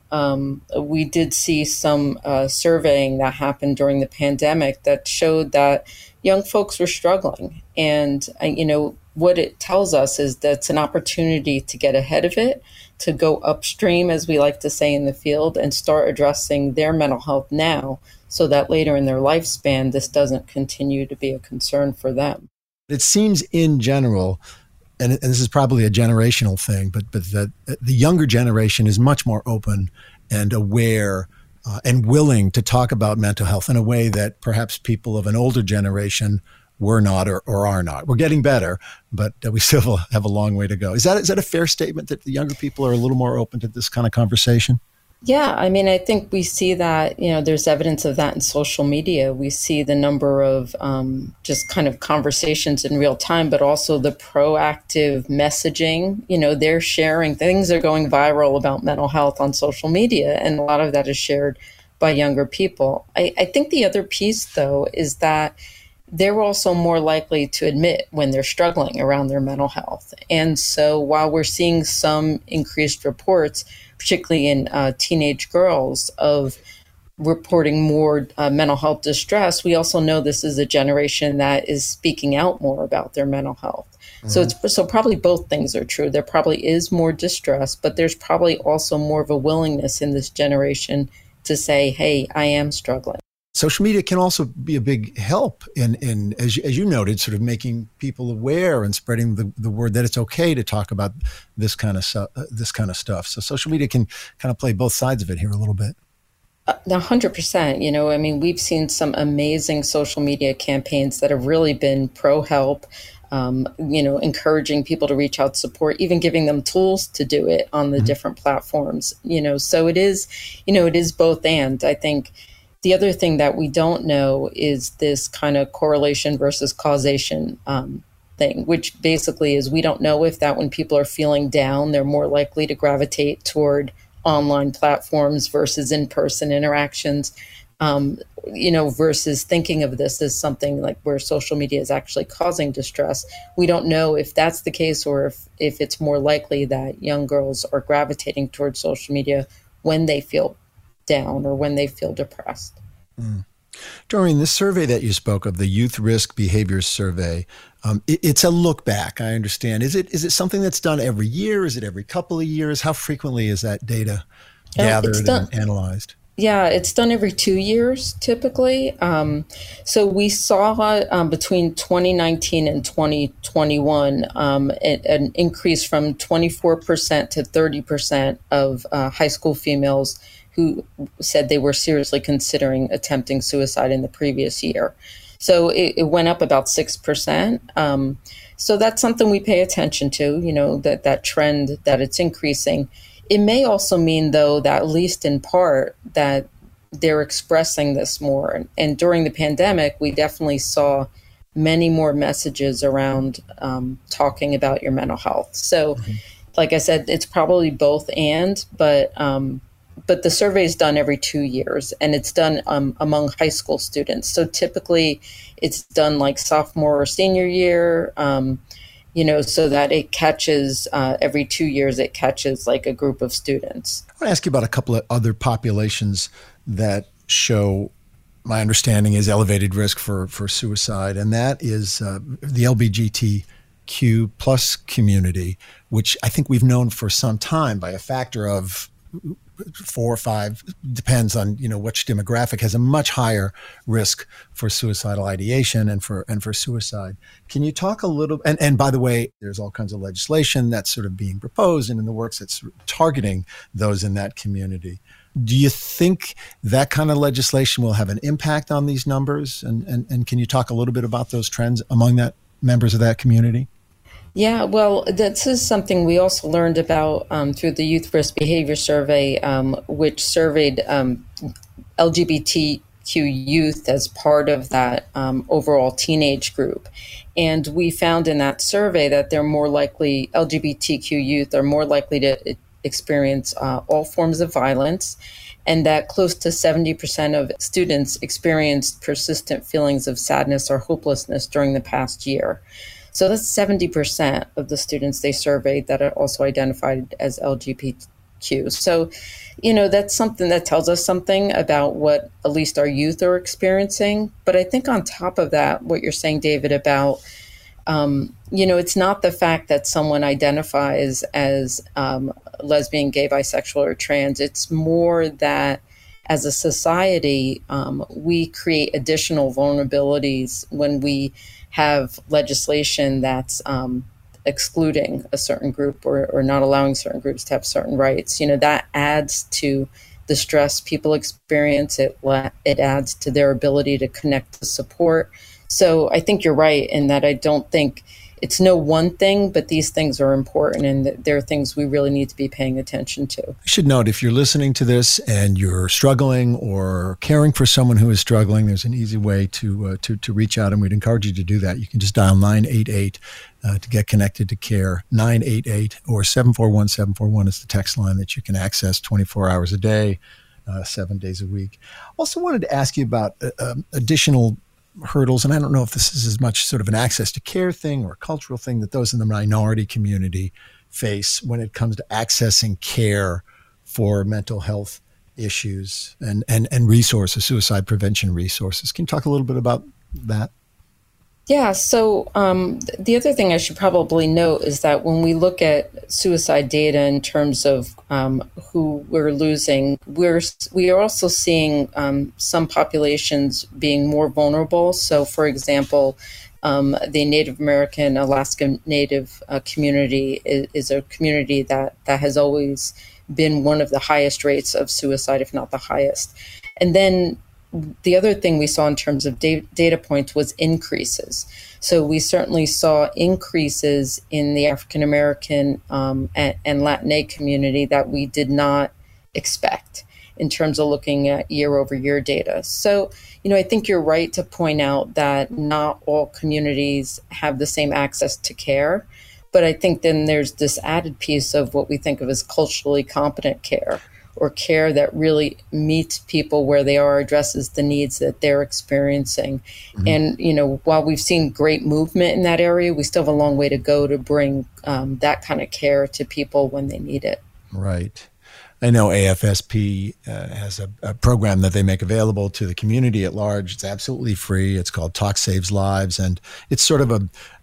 We did see some surveying that happened during the pandemic that showed that young folks were struggling. And, you know, what it tells us is that it's an opportunity to get ahead of it, to go upstream, as we like to say in the field, and start addressing their mental health now so that later in their lifespan, this doesn't continue to be a concern for them. It seems in general, and this is probably a generational thing, but that the younger generation is much more open and aware and willing to talk about mental health in a way that perhaps people of an older generation were not or are not. We're getting better, but we still have a long way to go. Is that a fair statement that the younger people are a little more open to this kind of conversation? Yeah, I mean, I think we see that, you know, there's evidence of that in social media. We see the number of just kind of conversations in real time, but also the proactive messaging. You know, they're sharing things that are going viral about mental health on social media, and a lot of that is shared by younger people. I think the other piece, though, is that they're also more likely to admit when they're struggling around their mental health. And so while we're seeing some increased reports, particularly in teenage girls, of reporting more mental health distress, we also know this is a generation that is speaking out more about their mental health. Mm-hmm. So probably both things are true. There probably is more distress, but there's probably also more of a willingness in this generation to say, hey, I am struggling. Social media can also be a big help in as you noted, sort of making people aware and spreading the word that it's okay to talk about this kind of stuff. So social media can kind of play both sides of it here a little bit. 100%. You know, I mean, we've seen some amazing social media campaigns that have really been pro-help, you know, encouraging people to reach out to support, even giving them tools to do it on the mm-hmm. different platforms. You know, so it is, you know, it is both. And I think the other thing that we don't know is this kind of correlation versus causation thing, which basically is we don't know if that when people are feeling down, they're more likely to gravitate toward online platforms versus in-person interactions, you know, versus thinking of this as something like where social media is actually causing distress. We don't know if that's the case or if it's more likely that young girls are gravitating towards social media when they feel down or when they feel depressed. Mm. Doreen, this survey that you spoke of, the Youth Risk Behaviors Survey, it's a look back, I understand. Is it something that's done every year? Is it every couple of years? How frequently is that data gathered and analyzed? Yeah, it's done every 2 years typically. So we saw between 2019 and 2021 an increase from 24% to 30% of high school females who said they were seriously considering attempting suicide in the previous year. So it went up about 6%. So that's something we pay attention to, you know, that trend that it's increasing. It may also mean, though, that at least in part that they're expressing this more. And during the pandemic, we definitely saw many more messages around talking about your mental health. So, like I said, it's probably both and, but the survey is done every 2 years, and it's done among high school students. So typically it's done like sophomore or senior year, you know, so that it catches every 2 years, it catches like a group of students. I want to ask you about a couple of other populations that show, my understanding is, elevated risk for suicide. And that is the LGBTQ plus community, which I think we've known for some time by a factor of 4 or 5, depends on, you know, which demographic, has a much higher risk for suicidal ideation and for suicide. Can you talk a little, and by the way, there's all kinds of legislation that's sort of being proposed and in the works that's targeting those in that community. Do you think that kind of legislation will have an impact on these numbers? And can you talk a little bit about those trends among that members of that community? Yeah, well, this is something we also learned about through the Youth Risk Behavior Survey, which surveyed LGBTQ youth as part of that overall teenage group. And we found in that survey that they're more likely, LGBTQ youth are more likely to experience all forms of violence, and that close to 70% of students experienced persistent feelings of sadness or hopelessness during the past year. So that's 70% of the students they surveyed that are also identified as LGBTQ. So, you know, that's something that tells us something about what at least our youth are experiencing. But I think on top of that, what you're saying, David, about, you know, it's not the fact that someone identifies as lesbian, gay, bisexual, or trans. It's more that as a society, we create additional vulnerabilities when we have legislation that's excluding a certain group or not allowing certain groups to have certain rights. You know, that adds to the stress people experience. It adds to their ability to connect to support. So I think you're right in that I don't think it's no one thing, but these things are important, and they're things we really need to be paying attention to. I should note, if you're listening to this and you're struggling or caring for someone who is struggling, there's an easy way to reach out, and we'd encourage you to do that. You can just dial 988 to get connected to care, 988, or 741-741 is the text line that you can access 24 hours a day, 7 days a week. Also wanted to ask you about additional hurdles, and I don't know if this is as much sort of an access to care thing or a cultural thing that those in the minority community face when it comes to accessing care for mental health issues and resources, suicide prevention resources. Can you talk a little bit about that? Yeah, so the other thing I should probably note is that when we look at suicide data in terms of who we're losing, we are also seeing some populations being more vulnerable. So, for example, the Native American, Alaska Native community is a community that has always been one of the highest rates of suicide, if not the highest. And then the other thing we saw in terms of data points was increases. So we certainly saw increases in the African American and Latinx community that we did not expect in terms of looking at year over year data. So, you know, I think you're right to point out that not all communities have the same access to care. But I think then there's this added piece of what we think of as culturally competent care, or care that really meets people where they are, addresses the needs that they're experiencing. Mm-hmm. And, you know, while we've seen great movement in that area, we still have a long way to go to bring that kind of care to people when they need it. Right. I know AFSP has a program that they make available to the community at large. It's absolutely free. It's called Talk Saves Lives, and it's sort of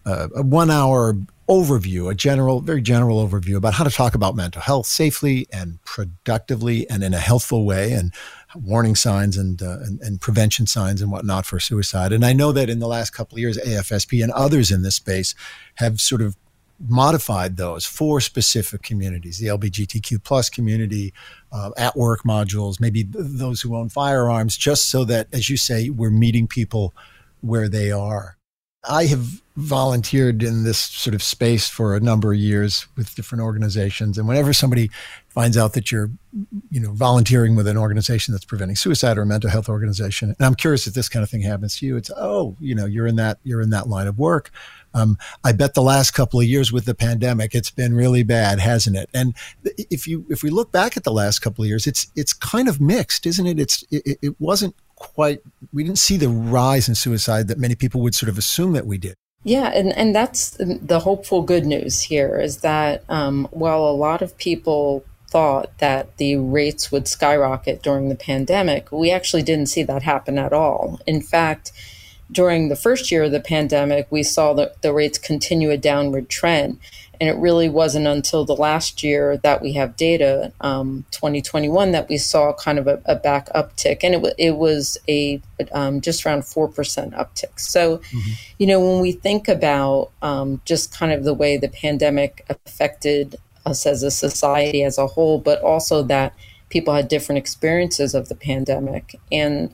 a 1 hour overview, a general, very general overview about how to talk about mental health safely and productively and in a healthful way, and warning signs and prevention signs and whatnot for suicide. And I know that in the last couple of years, AFSP and others in this space have sort of modified those for specific communities, the LGBTQ plus community, at work modules, maybe those who own firearms, just so that, as you say, we're meeting people where they are. I have volunteered in this sort of space for a number of years with different organizations. And whenever somebody finds out that you're, you know, volunteering with an organization that's preventing suicide or a mental health organization, and I'm curious if this kind of thing happens to you, it's, oh, you know, you're in that line of work. I bet the last couple of years with the pandemic, it's been really bad, hasn't it? And if we look back at the last couple of years, it's kind of mixed, isn't it? It wasn't quite, we didn't see the rise in suicide that many people would sort of assume that we did. Yeah, and that's the hopeful good news here, is that while a lot of people thought that the rates would skyrocket during the pandemic, we actually didn't see that happen at all. In fact, during the first year of the pandemic, we saw the rates continue a downward trend. And it really wasn't until the last year that we have data, 2021, that we saw kind of a back uptick. And it was just around 4% uptick. So, mm-hmm. you know, when we think about just kind of the way the pandemic affected us as a society as a whole, but also that people had different experiences of the pandemic, and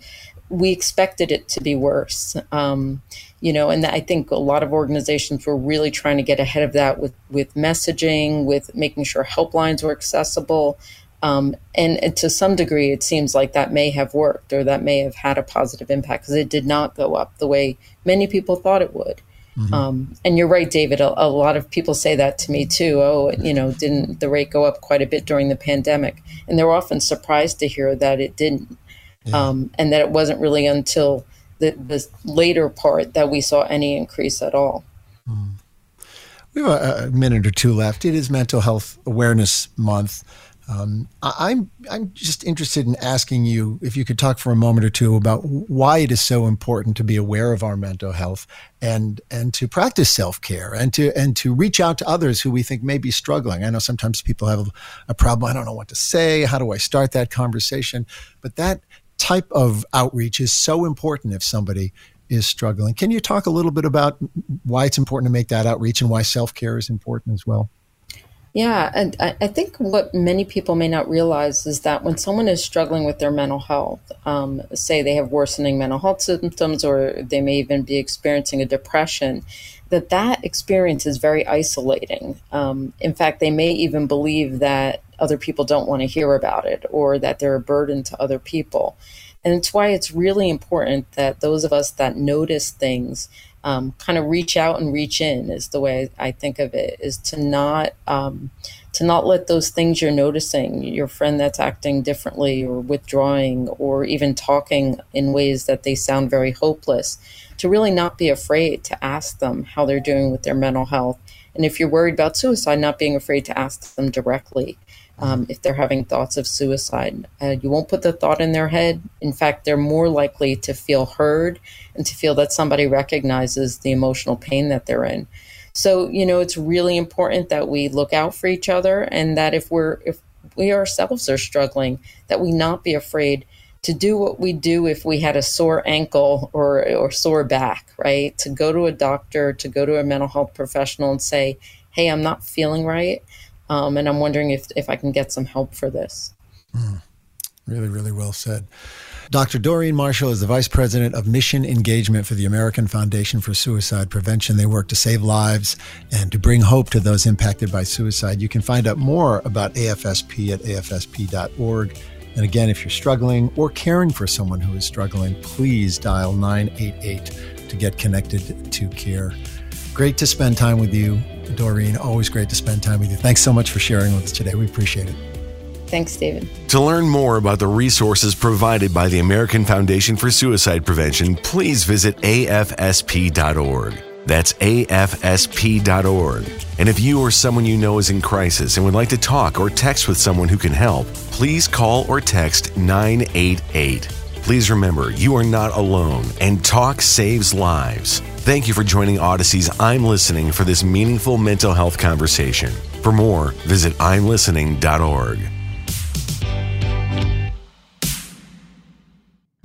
we expected it to be worse. You know, and I think a lot of organizations were really trying to get ahead of that with messaging, with making sure helplines were accessible. And to some degree, it seems like that may have worked, or that may have had a positive impact, because it did not go up the way many people thought it would. Mm-hmm. And you're right, David, a lot of people say that to me too. Oh, you know, didn't the rate go up quite a bit during the pandemic? And they're often surprised to hear that it didn't. Yeah. And that it wasn't really until the later part that we saw any increase at all. Mm. We have a minute or two left. It is Mental Health Awareness Month. I'm just interested in asking you if you could talk for a moment or two about why it is so important to be aware of our mental health and to practice self-care and to reach out to others who we think may be struggling. I know sometimes people have a problem. I don't know what to say. How do I start that conversation? But that type of outreach is so important if somebody is struggling. Can you talk a little bit about why it's important to make that outreach and why self-care is important as well? Yeah, and I think what many people may not realize is that when someone is struggling with their mental health, say they have worsening mental health symptoms, or they may even be experiencing a depression, that experience is very isolating. In fact, they may even believe that other people don't want to hear about it, or that they're a burden to other people. And it's why it's really important that those of us that notice things kind of reach out and reach in, is the way I think of it, is to not let those things you're noticing, your friend that's acting differently or withdrawing or even talking in ways that they sound very hopeless, to really not be afraid to ask them how they're doing with their mental health. And if you're worried about suicide, not being afraid to ask them directly. If they're having thoughts of suicide, you won't put the thought in their head. In fact, they're more likely to feel heard and to feel that somebody recognizes the emotional pain that they're in. So, you know, it's really important that we look out for each other, and that if we ourselves are struggling, that we not be afraid to do what we do if we had a sore ankle or sore back, right? To go to a doctor, to go to a mental health professional and say, hey, I'm not feeling right. And I'm wondering if I can get some help for this. Mm. Really, really well said. Dr. Doreen Marshall is the Vice President of Mission Engagement for the American Foundation for Suicide Prevention. They work to save lives and to bring hope to those impacted by suicide. You can find out more about AFSP at afsp.org. And again, if you're struggling or caring for someone who is struggling, please dial 988 to get connected to care. Great to spend time with you, Doreen. Always great to spend time with you. Thanks so much for sharing with us today. We appreciate it. Thanks, David. To learn more about the resources provided by the American Foundation for Suicide Prevention, please visit afsp.org. That's afsp.org. And if you or someone you know is in crisis and would like to talk or text with someone who can help, please call or text 988. Please remember, you are not alone, and talk saves lives. Thank you for joining Odyssey's I'm Listening for this meaningful mental health conversation. For more, visit imlistening.org.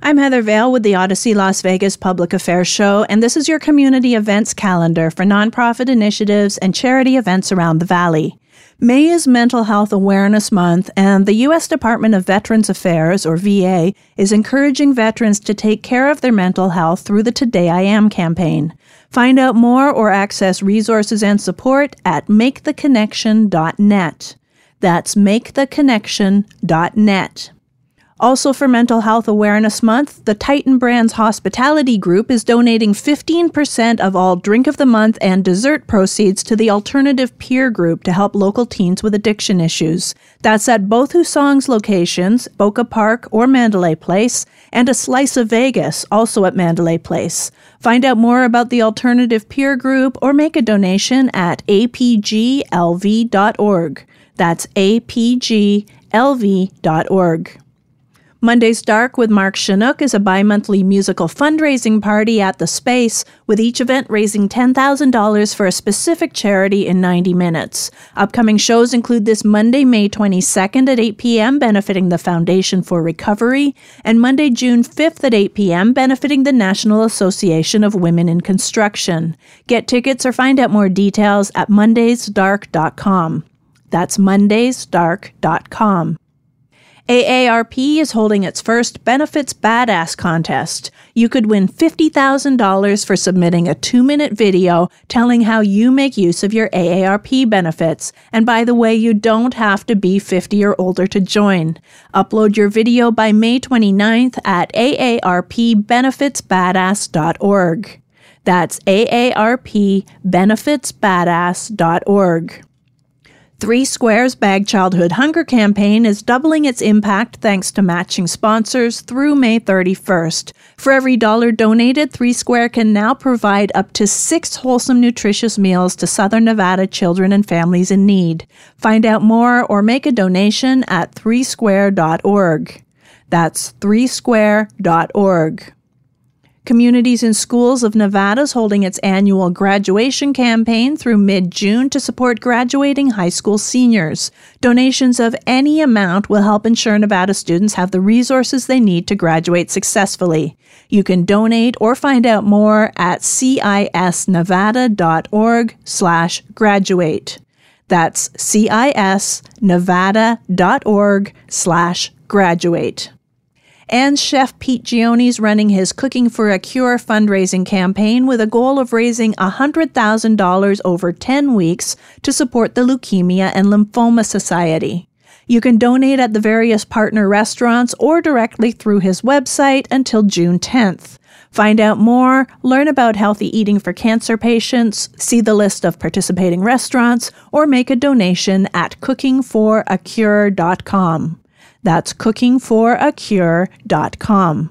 I'm Heather Vale with the Odyssey Las Vegas Public Affairs Show, and this is your community events calendar for nonprofit initiatives and charity events around the Valley. May is Mental Health Awareness Month, and the U.S. Department of Veterans Affairs, or VA, is encouraging veterans to take care of their mental health through the Today I Am campaign. Find out more or access resources and support at MakeTheConnection.net. That's MakeTheConnection.net. Also for Mental Health Awareness Month, the Titan Brands Hospitality Group is donating 15% of all Drink of the Month and dessert proceeds to the Alternative Peer Group to help local teens with addiction issues. That's at both Husong's locations, Boca Park or Mandalay Place, and A Slice of Vegas, also at Mandalay Place. Find out more about the Alternative Peer Group or make a donation at apglv.org. That's apglv.org. Mondays Dark with Mark Chinook is a bi-monthly musical fundraising party at The Space, with each event raising $10,000 for a specific charity in 90 minutes. Upcoming shows include this Monday, May 22nd at 8 p.m. benefiting the Foundation for Recovery, and Monday, June 5th at 8 p.m. benefiting the National Association of Women in Construction. Get tickets or find out more details at mondaysdark.com. That's mondaysdark.com. AARP is holding its first Benefits Badass contest. You could win $50,000 for submitting a 2-minute video telling how you make use of your AARP benefits. And by the way, you don't have to be 50 or older to join. Upload your video by May 29th at aarpbenefitsbadass.org. That's aarpbenefitsbadass.org. Three Square's Bag Childhood Hunger campaign is doubling its impact thanks to matching sponsors through May 31st. For every dollar donated, Three Square can now provide up to 6 wholesome, nutritious meals to Southern Nevada children and families in need. Find out more or make a donation at threesquare.org. That's threesquare.org. Communities and Schools of Nevada is holding its annual graduation campaign through mid-June to support graduating high school seniors. Donations of any amount will help ensure Nevada students have the resources they need to graduate successfully. You can donate or find out more at cisnevada.org/graduate. That's cisnevada.org/graduate. And Chef Pete Gioni's running his Cooking for a Cure fundraising campaign with a goal of raising $100,000 over 10 weeks to support the Leukemia and Lymphoma Society. You can donate at the various partner restaurants or directly through his website until June 10th. Find out more, learn about healthy eating for cancer patients, see the list of participating restaurants, or make a donation at cookingforacure.com. That's cookingforacure.com.